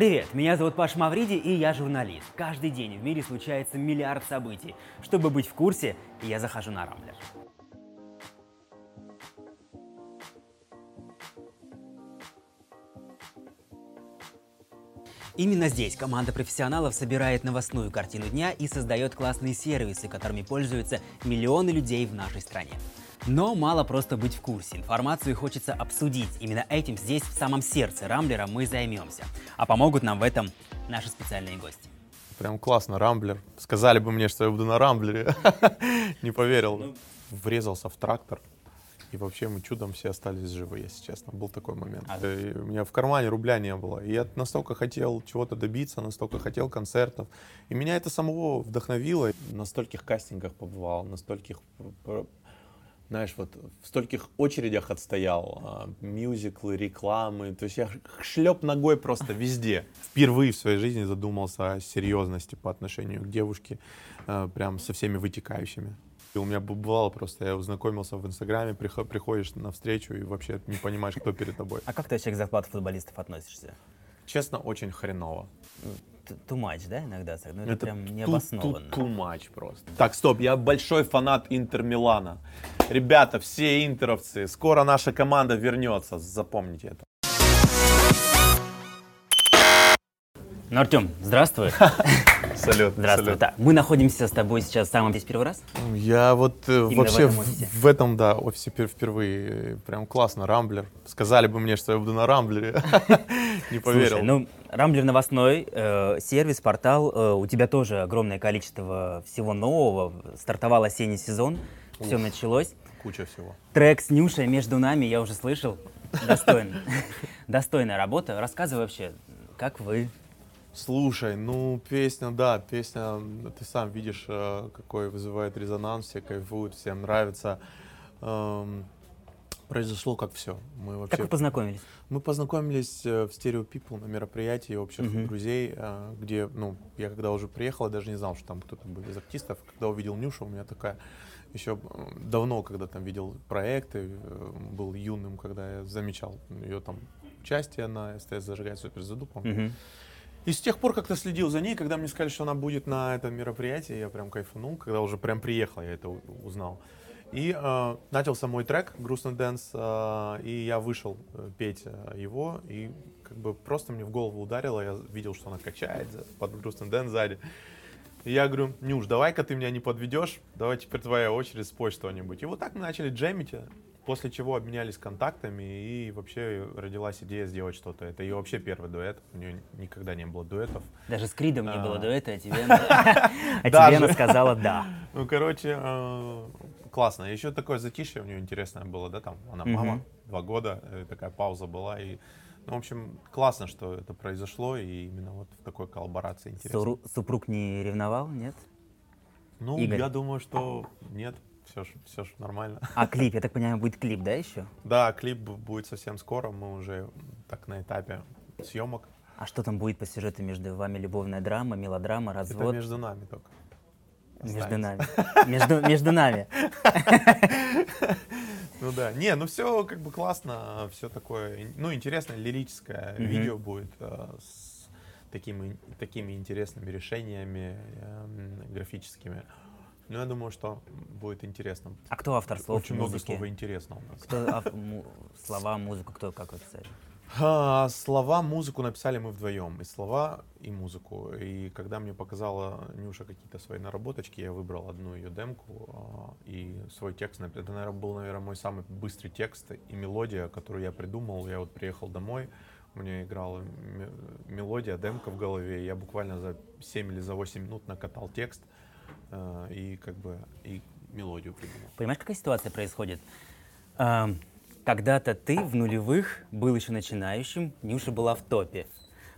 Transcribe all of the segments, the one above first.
Привет, меня зовут Паша Мавриди, и я журналист. Каждый день в мире случается миллиард событий. Чтобы быть в курсе, я захожу на Рамблер. Именно здесь команда профессионалов собирает новостную картину дня и создает классные сервисы, которыми пользуются миллионы людей в нашей стране. Но мало просто быть в курсе, информацию хочется обсудить. Именно этим здесь, в самом сердце Рамблера, мы займемся. А помогут нам в этом наши специальные гости. Прям классно, Рамблер. Сказали бы мне, что я буду на Рамблере. Не поверил. Врезался в трактор. И вообще мы чудом все остались живы, если честно. Был такой момент. У меня в кармане рубля не было. И я настолько хотел чего-то добиться, настолько хотел концертов. И меня это самого вдохновило. На стольких кастингах побывал, на стольких... Знаешь, вот в стольких очередях отстоял, мюзиклы, рекламы, то есть я шлеп ногой просто везде. Впервые в своей жизни задумался о серьезности по отношению к девушке, прям со всеми вытекающими. И у меня бывало просто, я узнакомился в Инстаграме, приходишь на встречу и вообще не понимаешь, кто перед тобой. А как ты вообще к зарплате футболистов относишься? Честно, очень хреново. Too much, да, иногда? Ну, это прям необоснованно. Too much просто. Так, стоп, я большой фанат Интер Милана. Ребята, все интеровцы, скоро наша команда вернется, запомните это. Ну, Артем, здравствуй. Салют. Здравствуй. Да, мы находимся с тобой сейчас в самом... Здесь первый раз? Я вот вообще в этом, да, офисе впервые. Прям классно, Рамблер. Сказали бы мне, что я буду на Рамблере. Не поверил. Слушай, ну, Рамблер новостной, сервис, портал. У тебя тоже огромное количество всего нового. Стартовал осенний сезон, все началось. Куча всего. Трек с Нюшей «Между нами» я уже слышал. Достойно. Достойная работа. Рассказывай вообще, как вы... Слушай, ну песня, да, песня, ты сам видишь, какой вызывает резонанс, все кайфуют, всем нравится. Произошло как все. Мы вообще... Как вы познакомились? Мы познакомились в Stereo People на мероприятии общих друзей, где, ну, я когда уже приехал, я даже не знал, что там кто-то был из артистов. Когда увидел Нюшу, у меня такая... Еще давно, когда там видел проекты, был юным, когда я замечал ее там участие на СТС «Зажигает суперзвезду», помню. И с тех пор как-то следил за ней, когда мне сказали, что она будет на этом мероприятии, я прям кайфанул, когда уже прям приехал, я это узнал. И начался мой трек «Грустный Дэнс», и я вышел петь его, и как бы просто мне в голову ударило, я видел, что она качает под «Грустный Дэнс» сзади. И я говорю: Нюш, давай-ка ты меня не подведешь, давай теперь твоя очередь, спой что-нибудь. И вот так мы начали джемить. После чего обменялись контактами, и вообще родилась идея сделать что-то. Это ее вообще первый дуэт, у нее никогда не было дуэтов. Даже с Кридом не было дуэта, а тебе она сказала «да». Ну, короче, классно. Еще такое затишье у нее интересное было, да, там, она мама, 2 года, такая пауза была, и... Ну, в общем, классно, что это произошло, и именно вот в такой коллаборации интересно. Супруг не ревновал, нет? Ну, я думаю, что нет. Все ж нормально. А клип, я так понимаю, будет клип, да, еще? Да, клип будет совсем скоро, мы уже так на этапе съемок. А что там будет по сюжету между вами? Любовная драма, мелодрама, развод? Это между нами только. Между нами. Между нами. Ну да, не, ну все как бы классно, все такое, ну интересное, лирическое видео будет с такими интересными решениями графическими. Ну, я думаю, что будет интересно. А кто автор слов? Очень много слова «интересно» у нас. Слова, музыку, кто как написали? Слова, музыку написали мы вдвоем. И слова, и музыку. И когда мне показала Нюша какие-то свои наработочки, я выбрал одну ее демку и свой текст. Это, наверное, был, мой самый быстрый текст и мелодия, которую я придумал. Я вот приехал домой, у меня играла мелодия, демка в голове. Я буквально за 7 или за 8 минут накатал текст. И как бы и мелодию придумал. Понимаешь, какая ситуация происходит? Когда-то ты в нулевых был еще начинающим, Нюша была в топе.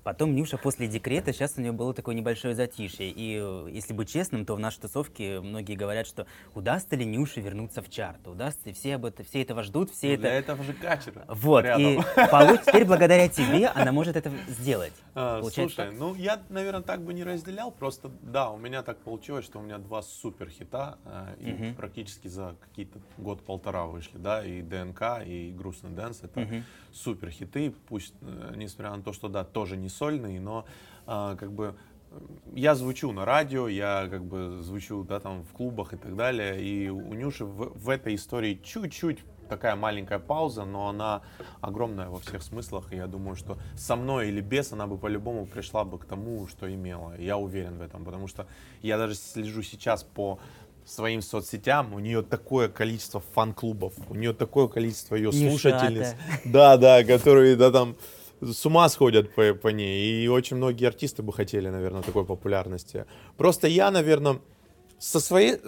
Потом Нюша после декрета, сейчас у нее было такое небольшое затишье. И если быть честным, то в нашей тусовке многие говорят, что удастся ли Нюше вернуться в чарт, удастся, и все этого ждут, все это... Для этого же Катя. Вот, рядом. И теперь благодаря тебе она может это сделать. Слушай, так? Ну я, наверное, так бы не разделял, просто да, у меня так получилось, что у меня 2 супер хита, и практически за какие-то год-полтора вышли, да, и ДНК, и Грустный Дэнс, это супер хиты, пусть, несмотря на то, что, да, тоже не сольный, но как бы я звучу на радио, я как бы звучу, да, там в клубах и так далее. И у Нюши в этой истории чуть-чуть такая маленькая пауза, но она огромная во всех смыслах. И я думаю, что со мной или без она бы по-любому пришла бы к тому, что имела. Я уверен в этом, потому что я даже слежу сейчас по своим соцсетям, у нее такое количество фан-клубов, у нее такое количество ее слушателей, да, которые, да, там с ума сходят по ней, и очень многие артисты бы хотели, наверное, такой популярности. Просто я, наверное, со своей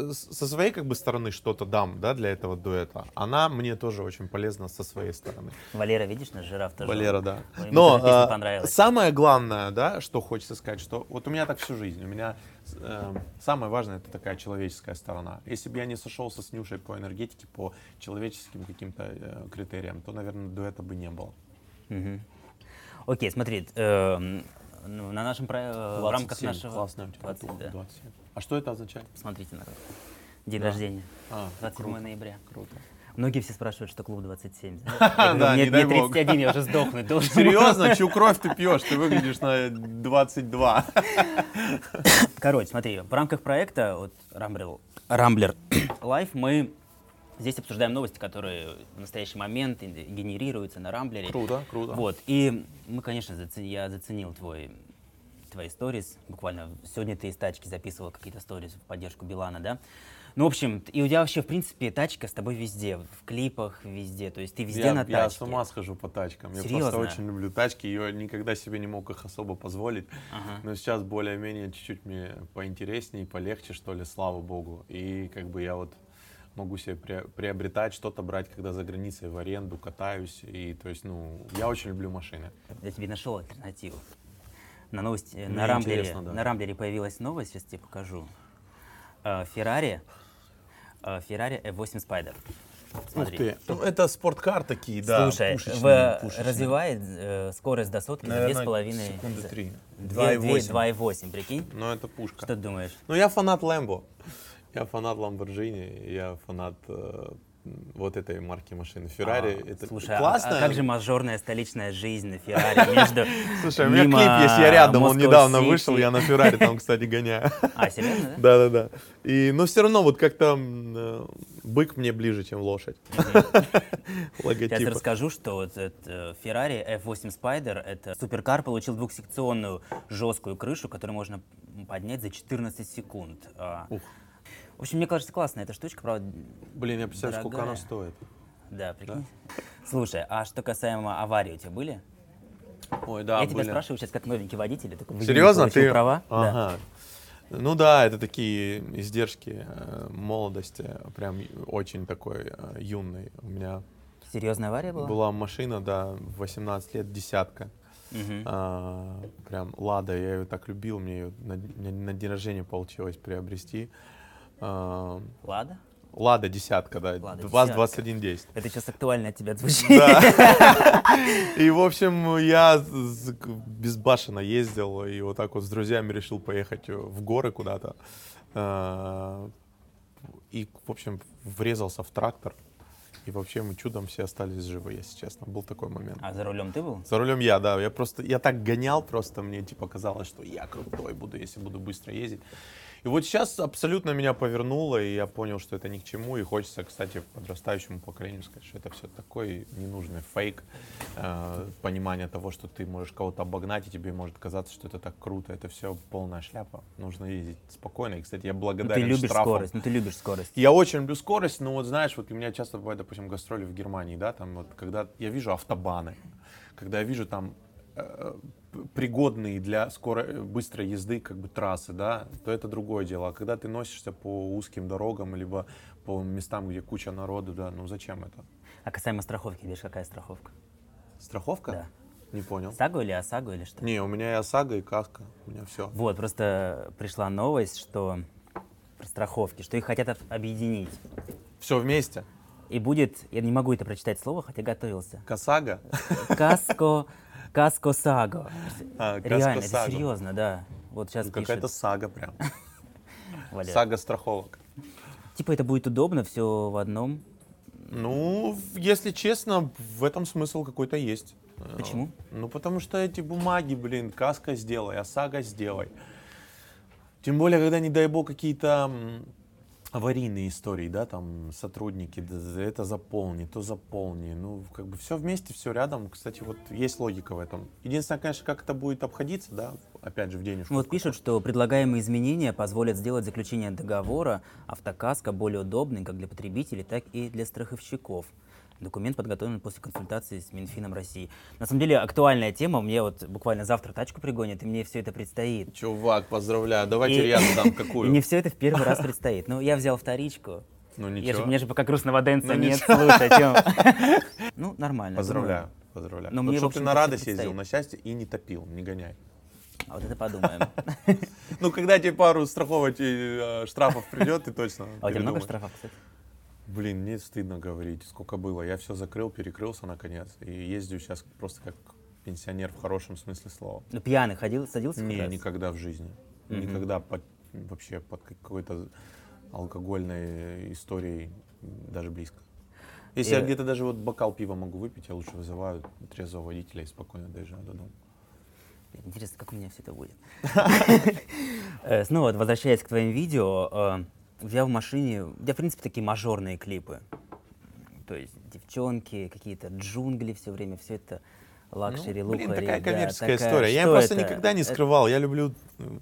как бы стороны что-то дам, да, для этого дуэта. Она мне тоже очень полезна со своей стороны. Валера, видишь, наш жираф тоже. Валера, да. Ему но понравилось. Самое главное, да, что хочется сказать, что вот у меня так всю жизнь, у меня самое важное — это такая человеческая сторона. Если бы я не сошелся с Нюшей по энергетике, по человеческим каким-то критериям, то, наверное, дуэта бы не было. Угу. Окей, смотри, на нашем в рамках нашего 27. Да. А что это означает? Посмотрите, народ. День рождения. 27 ноября. Круто. Многие все спрашивают, что клуб 27. Мне 31, я уже сдохнуть должен. Серьезно? Чью кровь ты пьешь? Ты выглядишь на 22. Короче, смотри, в рамках проекта Рамблер Live мы здесь обсуждаем новости, которые в настоящий момент генерируются на Рамблере. Круто, круто. Вот. И мы, конечно, я заценил твои сторис. Буквально сегодня ты из тачки записывал какие-то сторис в поддержку Билана, да? Ну, в общем, и у тебя вообще, в принципе, тачка с тобой везде, в клипах везде, то есть ты везде на тачке. Я с ума схожу по тачкам. Серьезно? Я просто очень люблю тачки, я никогда себе не мог их особо позволить, но сейчас более-менее чуть-чуть мне поинтереснее, полегче, что ли, слава богу, и как бы я вот могу себе приобретать, что-то брать, когда за границей в аренду катаюсь, и то есть, ну, я очень люблю машины. Я тебе нашел альтернативу. На новости, на Рамблере появилась новость, сейчас тебе покажу. Ferrari F8 Spider. Смотри. Ух ты, это спорткар такие, да. Слушай, пушечные. Развивает скорость до сотки на 2,5 секунды 3. 2,8, прикинь? Ну это пушка. Что ты думаешь? Ну я фанат Lambo, я фанат Lamborghini, я фанат вот этой марки машины. Феррари, это слушай, классно. А как же мажорная столичная жизнь на Феррари между... Слушай, у меня клип есть, я рядом, он недавно вышел, я на Феррари там, кстати, гоняю. А, серьезно? Да. И, но все равно вот как-то бык мне ближе, чем лошадь. Логотипа. Я расскажу, что вот этот Феррари F8 Spider, это суперкар, получил двухсекционную жесткую крышу, которую можно поднять за 14 секунд. Ух. В общем, мне кажется, классная эта штучка, правда. Блин, я представляю, дорогая. Сколько она стоит. Да, прикинь. Да? Слушай, а что касаемо аварии у тебя были? Ой, да, я были. Тебя спрашиваю сейчас как новенький водитель. Серьезно? Ты права? Ага. Да. Ну да, это такие издержки молодости, прям очень такой юный. У меня... Серьезная авария была? Была машина, да, 18 лет, десятка. Прям Лада, я ее так любил, мне ее на день рождения получилось приобрести. Лада? Лада десятка, да. ВАЗ 2110. Это сейчас актуально от тебя звучит. Да. И, в общем, я безбашенно ездил и вот так вот с друзьями решил поехать в горы куда-то. И, в общем, врезался в трактор. И вообще мы чудом все остались живы, если честно. Был такой момент. А за рулем ты был? За рулем я, да. Я так гонял, просто мне типа казалось, что я крутой буду, если буду быстро ездить. И вот сейчас абсолютно меня повернуло, и я понял, что это ни к чему. И хочется, кстати, подрастающему поколению сказать, что это все такой ненужный фейк. Понимание того, что ты можешь кого-то обогнать, и тебе может казаться, что это так круто. Это все полная шляпа. Нужно ездить спокойно. И, кстати, я благодарен штрафам. Ты любишь скорость. Я очень люблю скорость, но вот знаешь, вот у меня часто бывает, допустим, гастроли в Германии, да, там вот, когда я вижу автобаны, когда я вижу там... пригодные для быстрой езды как бы трассы, да, то это другое дело. А когда ты носишься по узким дорогам, либо по местам, где куча народу, да, ну зачем это? А касаемо страховки, видишь, какая страховка? Страховка? Да. Не понял. САГО или ОСАГО или что? Не, у меня и ОСАГО, и КАСКО, у меня все. Вот, просто пришла новость, что про страховки, что их хотят объединить. Все вместе? И будет, я не могу это прочитать слово, хотя готовился. КАСАГО? КАСКО. Каско-саго. Реально, это серьезно, да. Вот сейчас пишет. Какая-то сага прям. Сага страховок. Типа это будет удобно, все в одном. Ну, если честно, в этом смысл какой-то есть. Почему? Ну, потому что эти бумаги, блин, каска сделай, ОСАГО сделай. Тем более, когда, не дай бог, какие-то аварийные истории, да, там, сотрудники, это заполни, то заполни. Ну, как бы все вместе, все рядом. Кстати, вот есть логика в этом. Единственное, конечно, как это будет обходиться, да, опять же, в денежку. Вот пишут, что предлагаемые изменения позволят сделать заключение договора автокаска более удобным как для потребителей, так и для страховщиков. Документ подготовлен после консультации с Минфином России. На самом деле, актуальная тема. Мне вот буквально завтра тачку пригонят, и мне все это предстоит. Чувак, поздравляю. Давайте я дам какую. И мне все это в первый раз предстоит. Ну, я взял вторичку. Ну, ничего. Мне же пока грустного дэнса нет. Ну, нормально. Поздравляю. Поздравляю. Ну, чтобы ты на радость ездил, на счастье, и не топил, не гоняй. А вот это подумаем. Ну, когда тебе пару страховок и штрафов придет, ты точно передумаешь. А у тебя много штрафов, кстати? Блин, мне стыдно говорить, сколько было. Я все закрыл, перекрылся наконец. И ездю сейчас просто как пенсионер в хорошем смысле слова. Ну, пьяный ходил, садился? Нет, никогда в жизни. Mm-hmm. Никогда вообще под какой-то алкогольной историей даже близко. Если я где-то даже вот бокал пива могу выпить, я лучше вызываю трезвого водителя и спокойно доезжаю до дома. Интересно, как у меня все это будет. Снова возвращаясь к твоим видео, я в машине, я в принципе такие мажорные клипы, то есть девчонки, какие-то джунгли все время, все это лакшери, ну, блин, лукари. Такая коммерческая история. Я просто никогда не скрывал, я люблю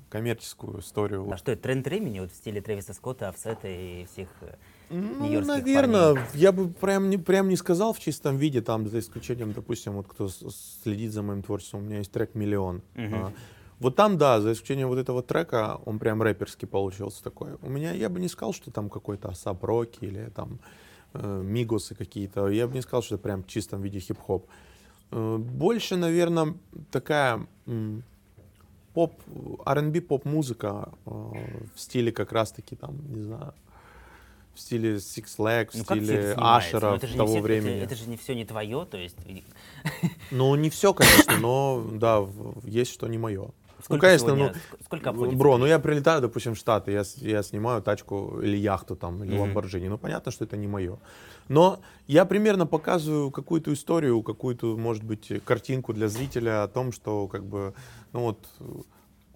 коммерческую историю. А что это, тренд времени вот в стиле Трэвиса Скотта, Оффсета и всех нью-йоркских наверное, парней? Я бы прям не сказал в чистом виде, там за исключением, допустим, вот кто следит за моим творчеством, у меня есть трек «Миллион». Uh-huh. Вот там, да, за исключением вот этого трека, он прям рэперский получился такой. У меня, я бы не сказал, что там какой-то Асап Роки или там Мигосы какие-то. Я бы не сказал, что это прям в чистом виде хип-хоп. Больше, наверное, такая поп, R&B поп-музыка в стиле как раз-таки там, не знаю, в стиле Six Flags, в стиле Ашера того времени. Это же не все не твое, то есть... Ну, не все, конечно, но, да, есть что не мое. Сколько, ну, конечно, сегодня, ну, сколько бро, ну я прилетаю, допустим, в Штаты, я снимаю тачку или яхту там, или Lamborghini, ну понятно, что это не мое. Но я примерно показываю какую-то историю, какую-то, может быть, картинку для зрителя о том, что как бы, ну вот,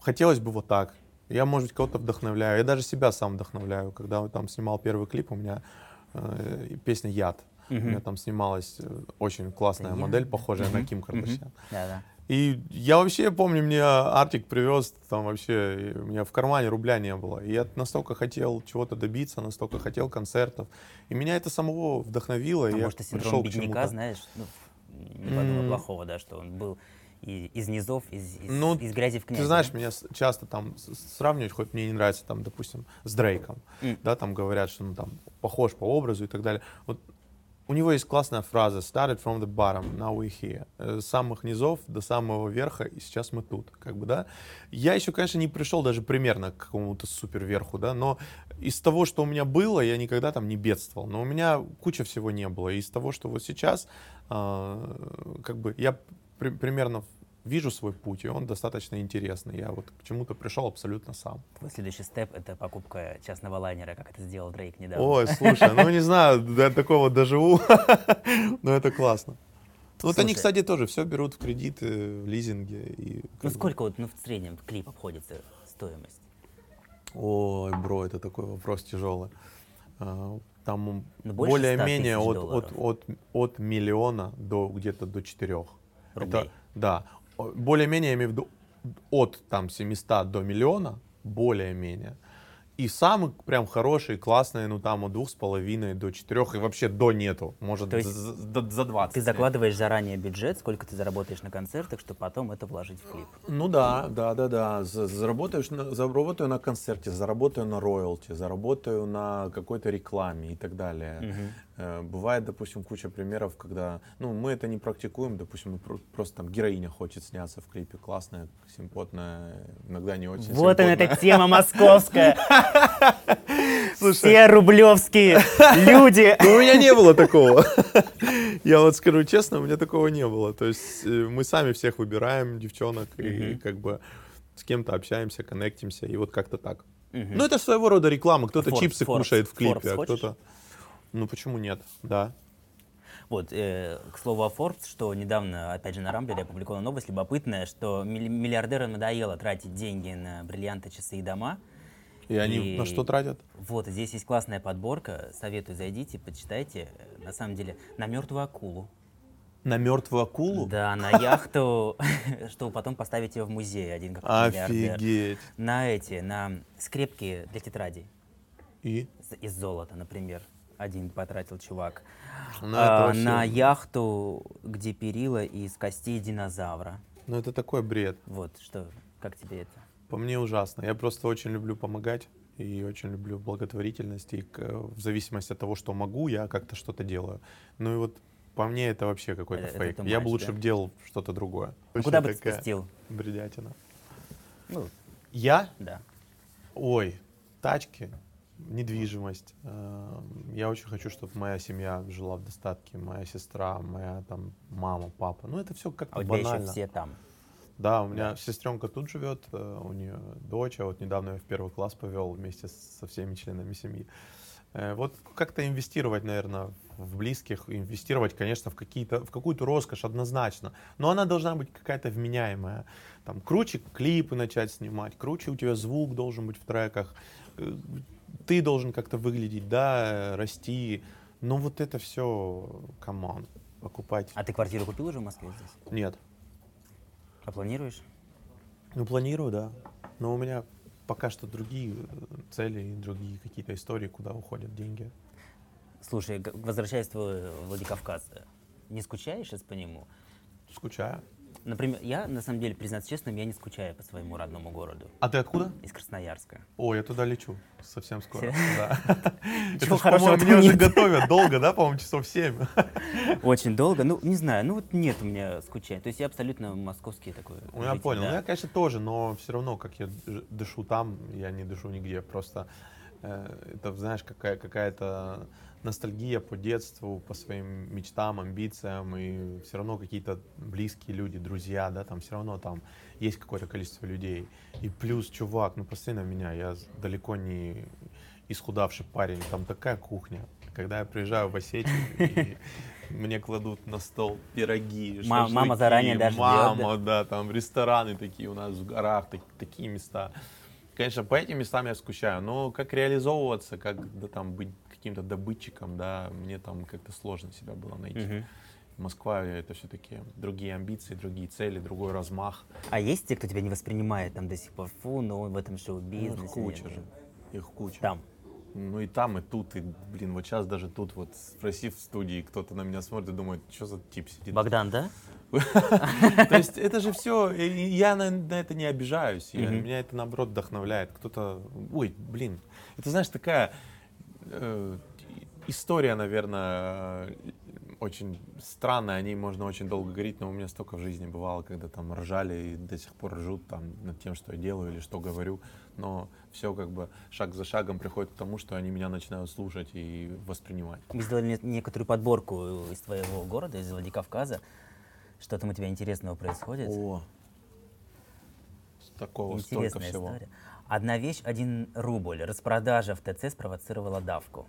хотелось бы вот так. Я, может быть, кого-то вдохновляю, я даже себя сам вдохновляю. Когда там снимал первый клип, у меня песня «Яд». У меня там снималась очень классная модель, похожая на Ким Кардашьян. Да-да. И я вообще помню, мне Артик привез, там вообще у меня в кармане рубля не было. И я настолько хотел чего-то добиться, настолько хотел концертов. И меня это самого вдохновило. А может, ты синдром бедняка, знаешь, ну, не подумай плохого, да, что он был и из низов, из грязи в князи. Ты знаешь, меня часто там сравнивают, хоть мне не нравится, там, допустим, с Дрейком. Да, там говорят, что он там похож по образу и так далее. Вот. У него есть классная фраза «Started from the bottom, now we're here». С самых низов до самого верха, и сейчас мы тут, как бы, да. Я еще, конечно, не пришел даже примерно к какому-то суперверху, да, но из того, что у меня было, я никогда там не бедствовал, но у меня куча всего не было. И из того, что вот сейчас, как бы, я примерно вижу свой путь, и он достаточно интересный. Я вот к чему-то пришел абсолютно сам. Твой следующий степ — это покупка частного лайнера, как это сделал Дрейк недавно. Ой, слушай, ну не знаю, до такого доживу, но это классно. Вот они, кстати, тоже все берут в кредиты, в лизинги. Ну сколько вот в среднем клип обходится стоимость? Ой, бро, это такой вопрос тяжелый. Там более-менее от миллиона до где-то до 4 рублей. Да. Более-менее, я имею в виду, от там 700 до миллиона, более-менее. И самые прям хорошие, классные, ну там от 2,5 до 4, и вообще до нету, может, за 20. Ты закладываешь заранее бюджет, сколько ты заработаешь на концертах, чтобы потом это вложить в клип. Ну да. Заработаю на концерте, заработаю на роялти, заработаю на какой-то рекламе и так далее. Бывает, допустим, куча примеров, когда, ну, мы это не практикуем, допустим, просто там героиня хочет сняться в клипе, классная, симпотная, иногда не очень вот симпотная. Вот она, эта тема московская. Все рублевские люди. У меня не было такого. Я вот скажу честно, у меня такого не было. То есть мы сами всех выбираем, девчонок, и как бы с кем-то общаемся, коннектимся, и вот как-то так. Ну, это своего рода реклама. Кто-то чипсы кушает в клипе, а кто-то... Ну, почему нет, да. Вот, к слову о Forbes, что недавно, опять же, на Рамблере опубликована новость любопытная, что миллиардерам надоело тратить деньги на бриллианты, часы и дома. И они на что тратят? Вот, здесь есть классная подборка, советую, зайдите, почитайте, на самом деле, на мертвую акулу. На мертвую акулу? Да, на яхту, чтобы потом поставить ее в музей. Один какой-то миллиардер. Офигеть. На скрепки для тетрадей. И? Из золота, например. Один потратил чувак. На яхту, где перила из костей динозавра. Ну это такой бред. Вот, что, как тебе это? По мне ужасно. Я просто очень люблю помогать. И очень люблю благотворительность. И в зависимости от того, что могу, я как-то что-то делаю. Ну и вот... По мне, это вообще какой-то фейк. Я бы лучше делал что-то другое. А куда бы ты спустил? Бредятина. Ну, я? Да. Ой, тачки, недвижимость. Я очень хочу, чтобы моя семья жила в достатке. Моя сестра, моя там мама, папа. Ну, это все как-то банально. А у тебя еще все там? Да, у меня сестренка тут живет, у нее дочь. А вот недавно я в первый класс повел вместе со всеми членами семьи. Вот как-то инвестировать, наверное, в близких, инвестировать, конечно, в какую-то роскошь однозначно, но она должна быть какая-то вменяемая. Там, круче клипы начать снимать, круче у тебя звук должен быть в треках, ты должен как-то выглядеть, да, расти, но вот это все, камон, покупать. А ты квартиру купил уже в Москве здесь? Нет. А планируешь? Ну, планирую, да, но у меня... Пока что другие цели и другие какие-то истории, куда уходят деньги. Слушай, возвращаясь в Владикавказ, не скучаешь сейчас по нему? Скучаю. Например, я, на самом деле, признаться честным, я не скучаю по своему родному городу. А ты откуда? Из Красноярска. О, я туда лечу совсем скоро. Чего хорошего? Меня уже готовят долго, да, по-моему, часов 7. Очень долго. Ну, не знаю, ну вот нет у меня скучания. То есть я абсолютно московский такой. Я понял. Я, конечно, тоже, но все равно, как я дышу там, я не дышу нигде. Просто это, знаешь, какая-то ностальгия по детству, по своим мечтам, амбициям, и все равно какие-то близкие люди, друзья, да, там все равно там есть какое-то количество людей. И плюс, чувак, ну посмотри на меня, я далеко не исхудавший парень, там такая кухня. Когда я приезжаю в Осетию, мне кладут на стол пироги, шашлыки. Мама заранее даже делает. Мама, да, там рестораны такие у нас в горах, такие места. Конечно, по этим местам я скучаю, но как реализовываться, как да, там, быть каким-то добытчиком, да, мне там как-то сложно себя было найти. Москва — это все-таки другие амбиции, другие цели, другой размах. А есть те, кто тебя не воспринимает там до сих пор? Фу, но он в этом шоу-бизнесе. Их куча же, их куча. Там? Ну и там, и тут, и, блин, вот сейчас даже тут вот спроси в студии, кто-то на меня смотрит и думает, что за тип сидит. Богдан, да? То есть это же все, я на это не обижаюсь, меня это наоборот вдохновляет. Кто-то, ой, блин, это, знаешь, такая история, наверное, очень странная, о ней можно очень долго говорить, но у меня столько в жизни бывало, когда там ржали и до сих пор ржут там над тем, что я делаю или что говорю, но все как бы шаг за шагом приходит к тому, что они меня начинают слушать и воспринимать. Мы сделали некоторую подборку из твоего города, из Владикавказа. Что там у тебя интересного происходит? О, такого столько всего. История. Одна вещь, 1 рубль. Распродажа в ТЦ спровоцировала давку.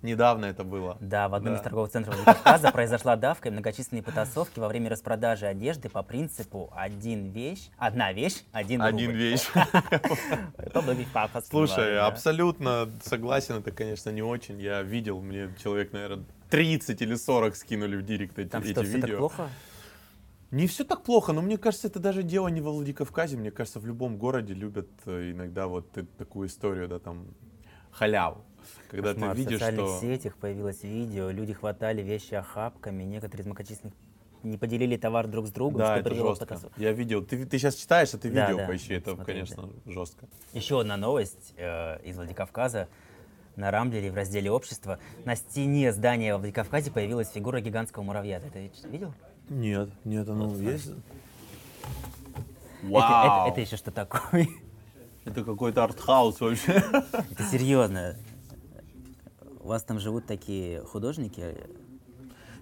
Недавно это было. Да, в одном из торговых центров Владикавказа произошла давка и многочисленные потасовки во время распродажи одежды по принципу «одна вещь, один рубль». Слушай, абсолютно согласен, это, конечно, не очень. Я видел, мне человек, наверное, 30 или 40 скинули в директ эти видео. Там что, все так плохо? Не все так плохо, но мне кажется, это даже дело не во Владикавказе. Мне кажется, в любом городе любят иногда вот такую историю, да, там, халяву. Когда ты видишь, в социальных сетях появилось видео, люди хватали вещи охапками, некоторые из многочисленных не поделили товар друг с другом, да, что привело к потасовке. Я видел. Ты сейчас читаешь, а ты видео поищи. Это, конечно, жестко. Еще одна новость из Владикавказа. На Рамблере в разделе «Общество» на стене здания во Владикавказе появилась фигура гигантского муравья. Ты это видел? Нет, оно вот, есть. Вау! Это еще что такое? Это какой-то артхаус вообще. Это серьезно. У вас там живут такие художники?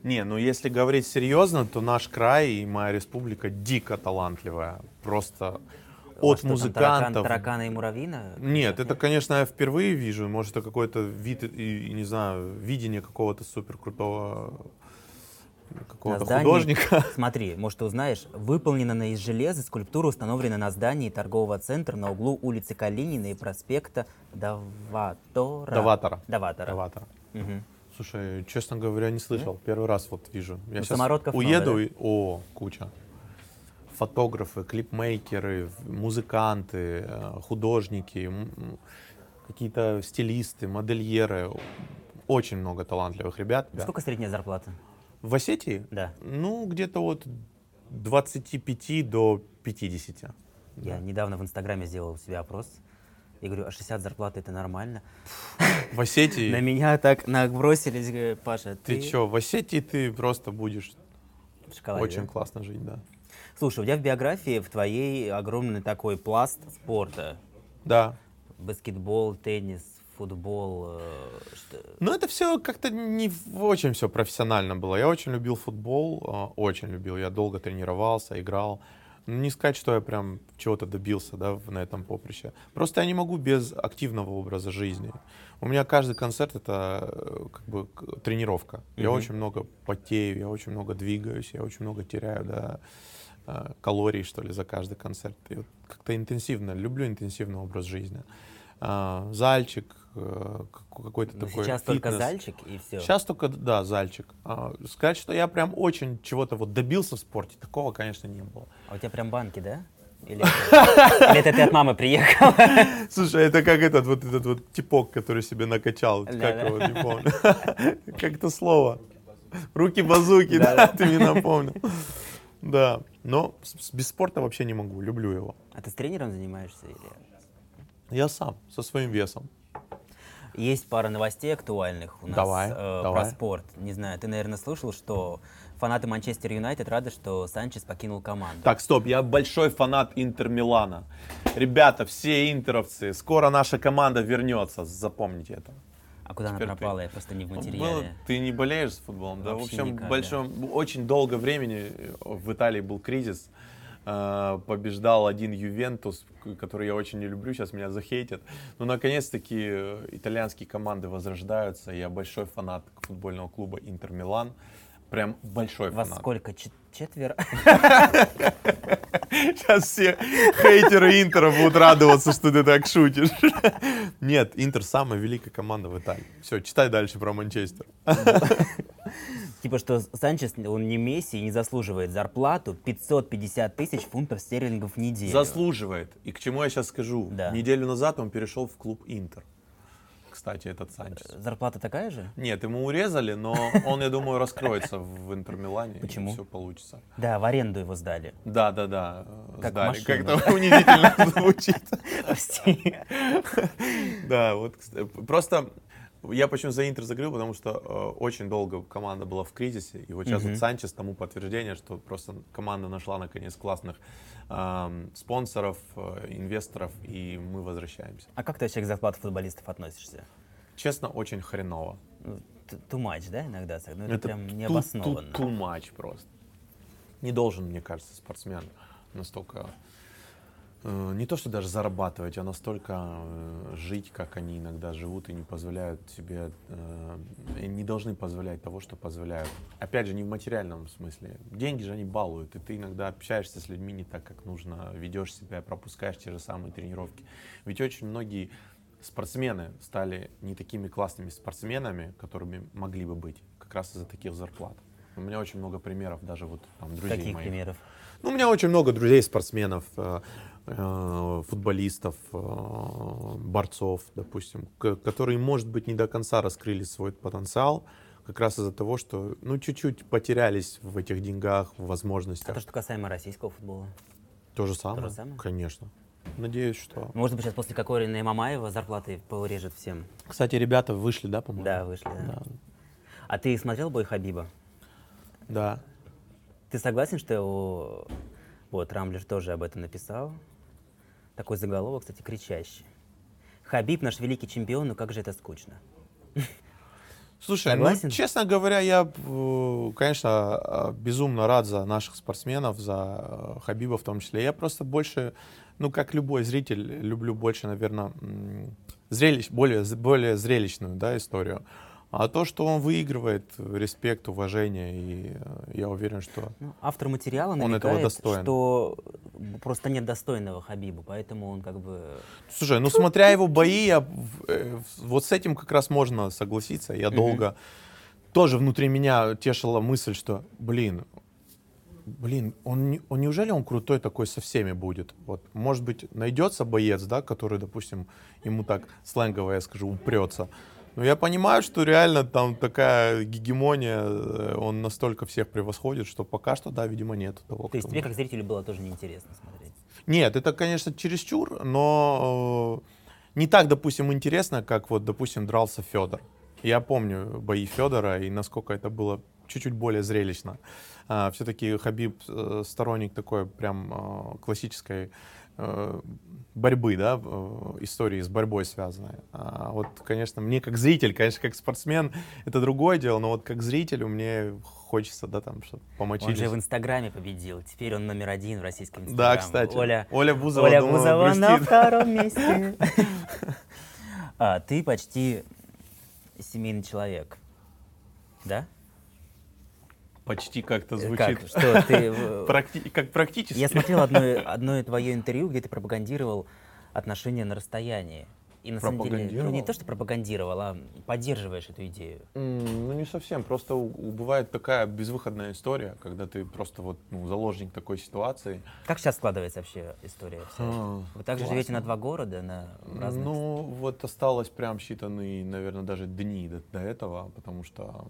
Не, ну если говорить серьезно, то наш край и моя республика дико талантливая. Просто... От музыкантов. Таракана и муравьина? Нет, это, конечно, я впервые вижу. Может, это какой-то вид, не знаю, видение какого-то супер крутого какого-то художника. Смотри, может, ты узнаешь. Выполнена из железа, скульптура установлена на здании торгового центра на углу улицы Калинина и проспекта Доватора. Угу. Слушай, честно говоря, не слышал. Да? Первый раз вот вижу. Я сейчас уеду много, да? О, куча. Фотографы, клипмейкеры, музыканты, художники, какие-то стилисты, модельеры. Очень много талантливых ребят. Сколько средняя зарплата? В Осетии? Да. Ну, где-то от 25 до 50. Я недавно в Инстаграме сделал у себя опрос. И говорю, а 60 зарплаты это нормально? В Осетии? На меня так набросились, Паша. Ты что, в Осетии ты просто будешь очень классно жить, да. Слушай, у тебя в биографии, в твоей, огромный такой пласт спорта. Да. Баскетбол, теннис, футбол. Ну, это все как-то не очень все профессионально было. Я очень любил футбол, очень любил. Я долго тренировался, играл. Не сказать, что я прям чего-то добился, да, на этом поприще. Просто я не могу без активного образа жизни. У меня каждый концерт — это как бы тренировка. Я очень много потею, я очень много двигаюсь, я очень много теряю, да, калорий, что ли, за каждый концерт. И вот как-то интенсивно, люблю интенсивный образ жизни. Зальчик, какой-то такой фитнес. Сейчас только зальчик и все? Сейчас только, да, зальчик. Сказать, что я прям очень чего-то вот добился в спорте, такого, конечно, не было. А у тебя прям банки, да? Или это ты от мамы приехал? Слушай, это как этот вот типок, который себе накачал. Как его, не помню. Как это слово? Руки-базуки, да, ты мне напомнил. Да, но без спорта вообще не могу, люблю его. А ты с тренером занимаешься или... Я сам, со своим весом. Есть пара новостей актуальных у нас про спорт. Не знаю, ты, наверное, слышал, что фанаты Манчестер Юнайтед рады, что Санчес покинул команду. Так, стоп, я большой фанат Интер Милана. Ребята, все интеровцы, скоро наша команда вернется, запомните это. А куда теперь она пропала? Я просто не в материале. Ты не болеешь с футболом, да? Вообще в общем, никак, большом, да. Очень долго времени в Италии был кризис. Побеждал один Ювентус, который я очень не люблю, сейчас меня захейтят. Но наконец-таки итальянские команды возрождаются. Я большой фанат футбольного клуба Интер Милан. Прям большой фанат. Во сколько? Четверо? Сейчас все хейтеры Интера будут радоваться, что ты так шутишь. Нет, Интер самая великая команда в Италии. Все, читай дальше про Манчестер. Типа, что Санчес, он не Месси и не заслуживает зарплату 550 тысяч фунтов стерлингов в неделю. Заслуживает. И к чему я сейчас скажу. Да. Неделю назад он перешел в клуб Интер. Кстати, этот Санчес. Зарплата такая же? Нет, ему урезали, но он, я думаю, раскроется в Интер Милане. Почему? И все получится. Да, в аренду его сдали. Да. Как сдали. Как-то унизительно звучит. Прости. Да, вот просто... Я почему за Интер закрыл, потому что очень долго команда была в кризисе, и вот сейчас вот Санчес тому подтверждение, что просто команда нашла наконец классных спонсоров, инвесторов, и мы возвращаемся. А как ты вообще к зарплате футболистов относишься? Честно, очень хреново. Too much, да, иногда? Ну, это прям необоснованно. Too much просто. Не должен, мне кажется, спортсмен настолько... Не то, что даже зарабатывать, а настолько жить, как они иногда живут, и не позволяют себе, не должны позволять того, что позволяют. Опять же, не в материальном смысле. Деньги же они балуют, и ты иногда общаешься с людьми не так, как нужно, ведешь себя, пропускаешь те же самые тренировки. Ведь очень многие спортсмены стали не такими классными спортсменами, которыми могли бы быть, как раз из-за таких зарплат. У меня очень много примеров, даже вот там друзей моих. Каких примеров? Ну, у меня очень много друзей, спортсменов, футболистов, борцов, допустим, которые, может быть, не до конца раскрыли свой потенциал, как раз из-за того, что, ну, чуть-чуть потерялись в этих деньгах, в возможностях. А то, что касаемо российского футбола? То же самое? Конечно. Надеюсь, что... Может быть, сейчас после Кокорина и Мамаева зарплаты порежет всем. Кстати, ребята вышли, да, по-моему? Да, вышли. Да. А ты смотрел бой Хабиба? Да. Ты согласен, что его... Вот, Рамблер тоже об этом написал. Такой заголовок, кстати, кричащий. «Хабиб, наш великий чемпион, но как же это скучно». Слушай, согласен? Ну, честно говоря, я, конечно, безумно рад за наших спортсменов, за Хабиба в том числе. Я просто больше, ну, как любой зритель, люблю больше, наверное, более зрелищную, да, историю. А то, что он выигрывает, респект, уважение, и я уверен, что автор материала намекает, что просто нет достойного Хабиба, поэтому он как бы... Слушай, ну смотря его бои, я, вот с этим как раз можно согласиться. Я долго тоже внутри меня тешила мысль, что, блин, он неужели он крутой такой со всеми будет? Вот, может быть, найдется боец, да, который, допустим, ему так сленгово, я скажу, упрется. Но я понимаю, что реально там такая гегемония, он настолько всех превосходит, что пока что, да, видимо, нет того. То есть тебе, как зрителю, было тоже неинтересно смотреть? Нет, это, конечно, чересчур, но не так, допустим, интересно, как вот, допустим, дрался Федор. Я помню бои Федора и насколько это было чуть-чуть более зрелищно. Все-таки Хабиб сторонник такой прям классической борьбы, да, истории с борьбой связанной. А вот, конечно, мне как зритель, конечно, как спортсмен, это другое дело, но вот как зрителю мне хочется, да, там, чтобы помочились. Он же в Инстаграме победил, теперь он номер один в российском Инстаграме. Да, кстати, Оля Бузова, Оля Бузова на втором месте. Ты почти семейный человек, да? Почти как-то звучит. Как? Что, ты... как практически. Я смотрел одно твое интервью, где ты пропагандировал отношения на расстоянии. И на самом деле, ну, не то, что пропагандировал, а поддерживаешь эту идею. Ну не совсем. Просто бывает такая безвыходная история, когда ты просто вот, ну, заложник такой ситуации. Как сейчас складывается вообще история? Вы также живете на два города, на разных? Ну вот осталось прям считанные, наверное, даже дни до этого, потому что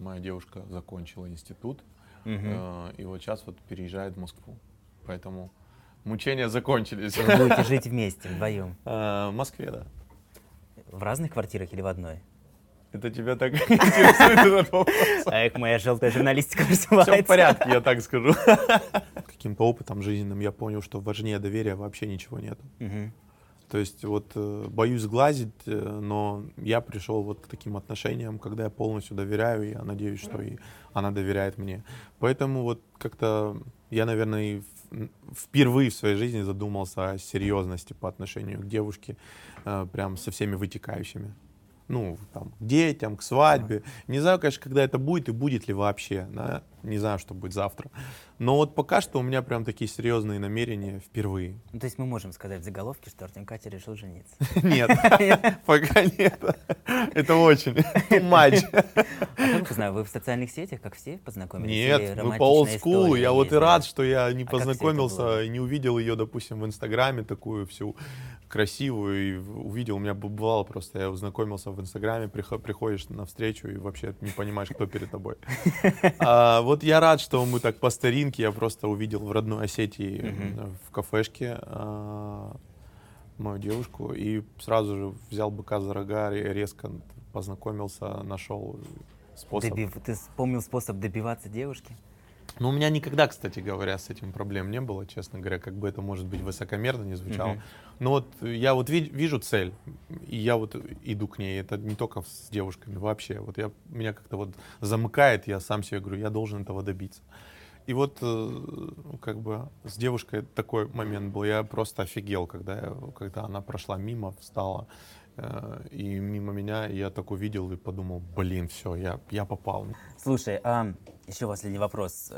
моя девушка закончила институт, и вот сейчас вот переезжает в Москву. Поэтому мучения закончились. Вы будете жить вместе, вдвоем? В Москве, да. В разных квартирах или в одной? Это тебя так интересует этот вопрос? Эх, моя желтая журналистика вызывается. Все в порядке, я так скажу. Каким-то опытом жизненным я понял, что важнее доверия вообще ничего нет. То есть вот боюсь сглазить, но я пришел вот к таким отношениям, когда я полностью доверяю, и я надеюсь, что и она доверяет мне. Поэтому вот как-то я, наверное, впервые в своей жизни задумался о серьезности по отношению к девушке, прям со всеми вытекающими. Ну, там, к детям, к свадьбе. Не знаю, конечно, когда это будет и будет ли вообще. Да? Не знаю, что будет завтра. Но вот пока что у меня прям такие серьезные намерения впервые. Ну, то есть мы можем сказать в заголовке, что Артем Катя решил жениться? Нет, пока нет. Это очень too much. А вы в социальных сетях, как все, познакомились? Нет, вы по олдскулу. Я вот и рад, что я не познакомился и не увидел ее, допустим, в Инстаграме такую всю красивую. И увидел, у меня бывало просто, я узнакомился в Инстаграме, приходишь на встречу и вообще не понимаешь, кто перед тобой. Вот я рад, что мы так по старинке, я просто увидел в родной Осетии в кафешке мою девушку и сразу же взял быка за рога, резко познакомился, нашел способ. Ты вспомнил способ добиваться девушки? Ну, у меня никогда, кстати говоря, с этим проблем не было, честно говоря, как бы это, может быть, высокомерно не звучало. Но вот я вот вижу цель, и я вот иду к ней. Это не только с девушками вообще. Вот меня как-то вот замыкает, я сам себе говорю, я должен этого добиться. И вот как бы с девушкой такой момент был. Я просто офигел, когда она прошла мимо, встала. И мимо меня я так увидел и подумал, все, я попал. Слушай, еще последний вопрос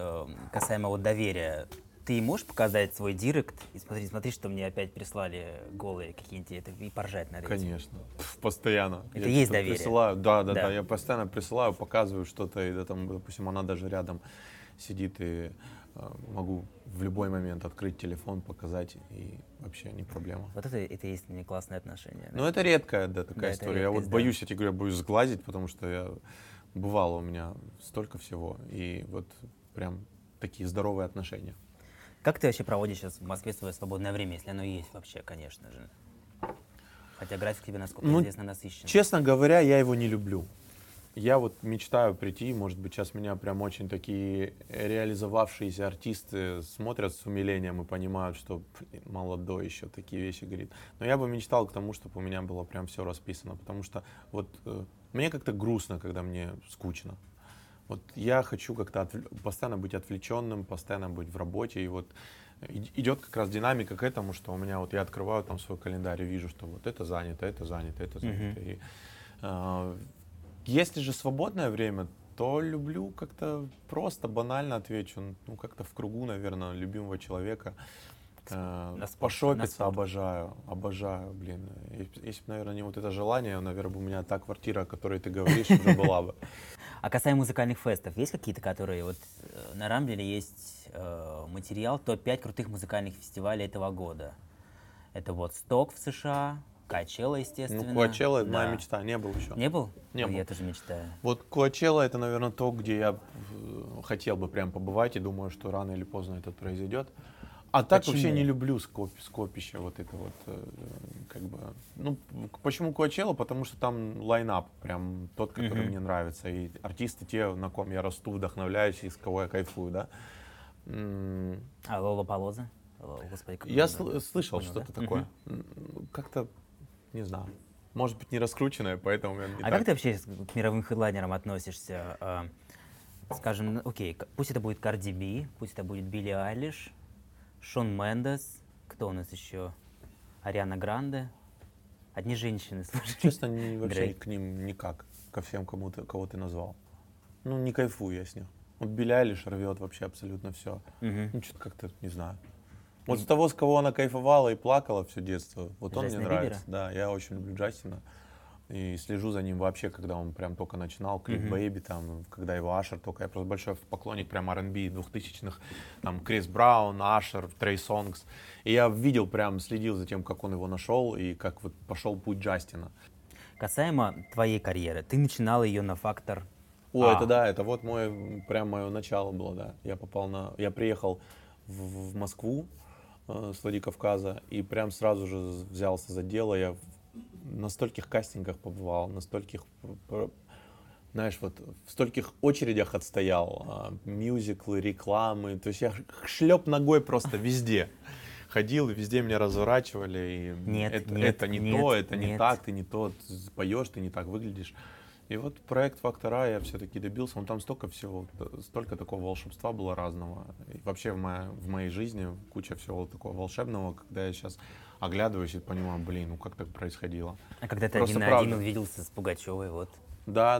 касаемо вот доверия. Ты можешь показать свой директ и смотри, что мне опять прислали голые какие-нибудь, и поржать на рейтинг? Конечно, постоянно. Это я есть доверие? Присылаю, да, я постоянно присылаю, показываю что-то, и, да, там, допустим, она даже рядом сидит, и могу в любой момент открыть телефон, показать, и вообще не проблема. Вот это есть мне классные отношения. Да? Ну, это редкая, да, такая история. Я вот боюсь, я тебе говорю, я боюсь сглазить, потому что бывало у меня столько всего, и вот прям такие здоровые отношения. Как ты вообще проводишь сейчас в Москве свое свободное время, если оно есть вообще, конечно же? Хотя график тебе, насколько известно, насыщен. Честно говоря, я его не люблю. Я вот мечтаю прийти, может быть, сейчас меня прям очень такие реализовавшиеся артисты смотрят с умилением и понимают, что молодой еще такие вещи говорит. Но я бы мечтал к тому, чтобы у меня было прям все расписано, потому что вот мне как-то грустно, когда мне скучно. Вот я хочу как-то постоянно быть отвлеченным, постоянно быть в работе, и вот идет как раз динамика к этому, что у меня вот я открываю там свой календарь и вижу, что вот это занято, это занято, это занято. И Если же свободное время, то люблю как-то просто банально отвечу. Ну, как-то в кругу, наверное, любимого человека. Пошопиться обожаю, блин. Если бы, наверное, не вот это желание, наверное, у меня та квартира, о которой ты говоришь, уже была бы. А касаемо музыкальных фестов, есть какие-то, которые вот на Рамблере есть материал топ-5 крутых музыкальных фестивалей этого года? Это вот Сток в США, Коачелла, естественно. Ну, Коачелла — это моя мечта. Не был еще. Не был? Не был. Я тоже мечтаю. Вот Коачелла — это, наверное, то, где я хотел бы прям побывать, и думаю, что рано или поздно это произойдет. А так вообще не люблю скопище вот это вот, как бы, ну, почему Коачелла? Потому что там лайнап прям тот, который мне нравится, и артисты те, на ком я расту, вдохновляюсь, и с кого я кайфую, да. А Лолапалоза? Господи, я слышал что-то такое, как-то, не знаю, может быть, не раскрученное, поэтому я не так. А как ты вообще к мировым хедлайнерам относишься? Скажем, окей, пусть это будет Карди Би, пусть это будет Билли Айлиш, Шон Мендес, кто у нас еще? Ариана Гранде. Одни женщины, слушай. Честно, вообще Дрейк. К ним никак, ко всем, кого ты назвал. Ну, не кайфую я с них. Вот Билли Айлиш рвет вообще абсолютно все. Ну, что-то как-то, не знаю. Вот с того, с кого она кайфовала и плакала все детство, вот Джастина, он мне нравится. Бибера? Да, я очень люблю Джастина. И слежу за ним вообще, когда он прям только начинал, клип Бэйби, там, когда его Ашер только, я просто большой поклонник прям R&B 2000-х, там, Крис Браун, Ашер, Трей Сонгс, и я видел, прям следил за тем, как он его нашел и как вот пошел путь Джастина. Касаемо твоей карьеры, ты начинал ее на Фактор А. Это да, это вот мое начало было, да, я приехал в Москву с Владикавказа и прям сразу же взялся за дело, я на стольких кастингах побывал, на стольких, знаешь, вот в стольких очередях отстоял, мюзиклы, рекламы, то есть я шлеп ногой просто везде ходил, и везде меня разворачивали, и это не так, ты не то поешь, ты не так выглядишь. И вот проект Фактора я все-таки добился, там столько всего, столько такого волшебства было разного, и вообще в моей жизни куча всего такого волшебного, когда я сейчас оглядываюсь и понимаю, блин, ну как так происходило. А когда ты просто один увиделся с Пугачевой, вот. Да,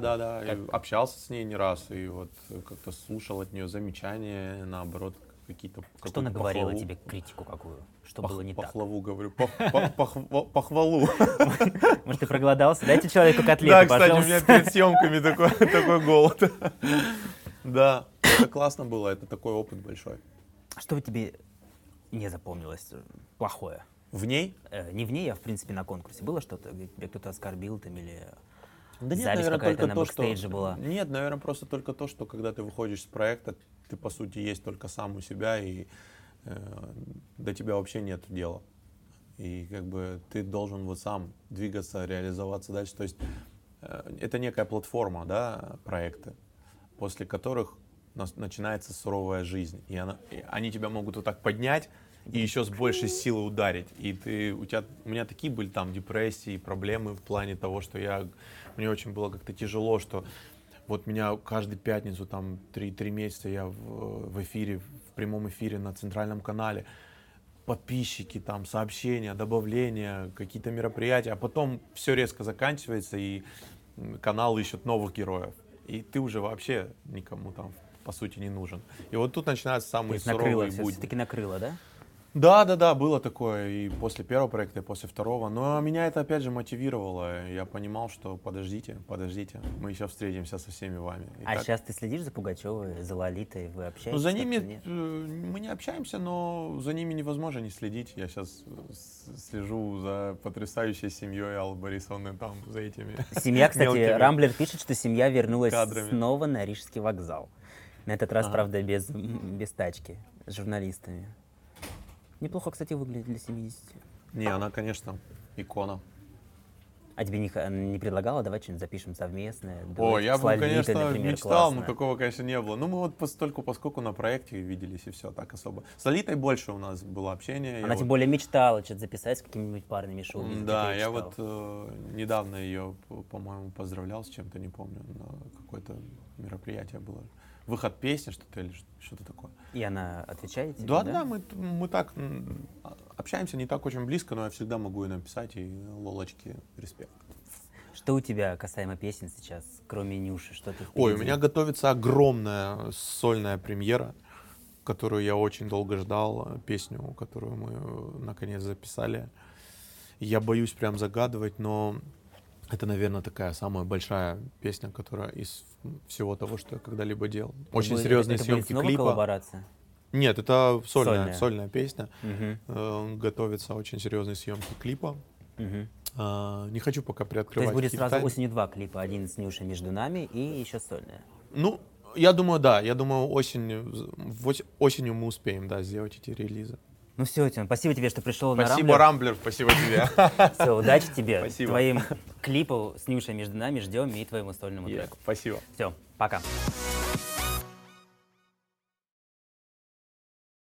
общался с ней не раз, и вот как-то слушал от нее замечания, наоборот, какие-то... Что она говорила тебе, критику какую? Что было не так? Похвалу говорю, похвалу. Может, ты проголодался? Дайте человеку котлету, пожалуйста. Да, кстати, у меня перед съемками такой голод. Да, это классно было, это такой опыт большой. Что тебе не запомнилось плохое? В ней? Не в ней, а в принципе на конкурсе. Было что-то, где тебя кто-то оскорбил там или... Да нет, зависть какая-то на бэкстейдже была? Нет, наверное, просто только то, что когда ты выходишь с проекта, ты по сути есть только сам у себя, и до тебя вообще нет дела. И как бы ты должен вот сам двигаться, реализоваться дальше. То есть это некая платформа, да, проекты, после которых начинается суровая жизнь. И они тебя могут вот так поднять, и еще с большей силы ударить. И у меня такие были там депрессии, проблемы в плане того, что мне очень было как-то тяжело, что вот меня каждую пятницу, там, 3 месяца я в эфире, в прямом эфире на центральном канале, подписчики, там, сообщения, добавления, какие-то мероприятия, а потом все резко заканчивается, и канал ищет новых героев. И ты уже вообще никому там, по сути, не нужен. И вот тут начинаются самые суровые будни. Все-таки накрыло, да? Да, было такое и после первого проекта, и после второго, но меня это опять же мотивировало, я понимал, что подождите, мы еще встретимся со всеми вами. Итак, сейчас ты следишь за Пугачевой, за Лолитой, вы общаетесь? Ну, за ними мы не общаемся, но за ними невозможно не следить, я сейчас слежу за потрясающей семьей Аллы Борисовны, там, за этими. Семья, кстати, Рамблер пишет, что семья вернулась кадрами. Снова на Рижский вокзал, на этот раз, правда, без тачки, с журналистами. Неплохо, кстати, выглядит для 70. Не, она, конечно, икона. А тебе не предлагала, давай что-нибудь запишем совместное? Дуэт, я бы, конечно, например, мечтал, классно. Но такого, конечно, не было. Ну, мы вот поскольку на проекте виделись, и все, так особо. С Лолитой больше у нас было общение. Она тем более мечтала что-то записать с какими-нибудь парнями шоу. Да, я вот недавно ее, по-моему, поздравлял с чем-то, не помню, на какое-то мероприятие было. Выход песни, что-то или что-то такое. И она отвечает тебе, да? Да, мы так общаемся, не так очень близко, но я всегда могу ей написать, и Лолочке респект. Что у тебя касаемо песен сейчас, кроме Нюши? Что ты впереди? Ой, у меня готовится огромная сольная премьера, которую я очень долго ждал, песню, которую мы наконец записали. Я боюсь прям загадывать, но это, наверное, такая самая большая песня, которая из всего того, что я когда-либо делал. Очень серьезные съемки клипа. Это будет снова коллаборация? Нет, это сольная песня. Угу. Готовятся очень серьезные съемки клипа. Угу. Не хочу пока приоткрывать. То есть будет сразу осенью два клипа, один с Нюшей между нами и еще сольная? Ну, я думаю, да. Я думаю, осенью мы успеем, да, сделать эти релизы. Ну все, Тём, спасибо тебе, что пришел на Рамблер. Спасибо, Рамблер, спасибо тебе. Все, удачи тебе. Спасибо. Твоим клипом с Нюшей между нами ждем и твоему сольному треку. Спасибо. Все, пока.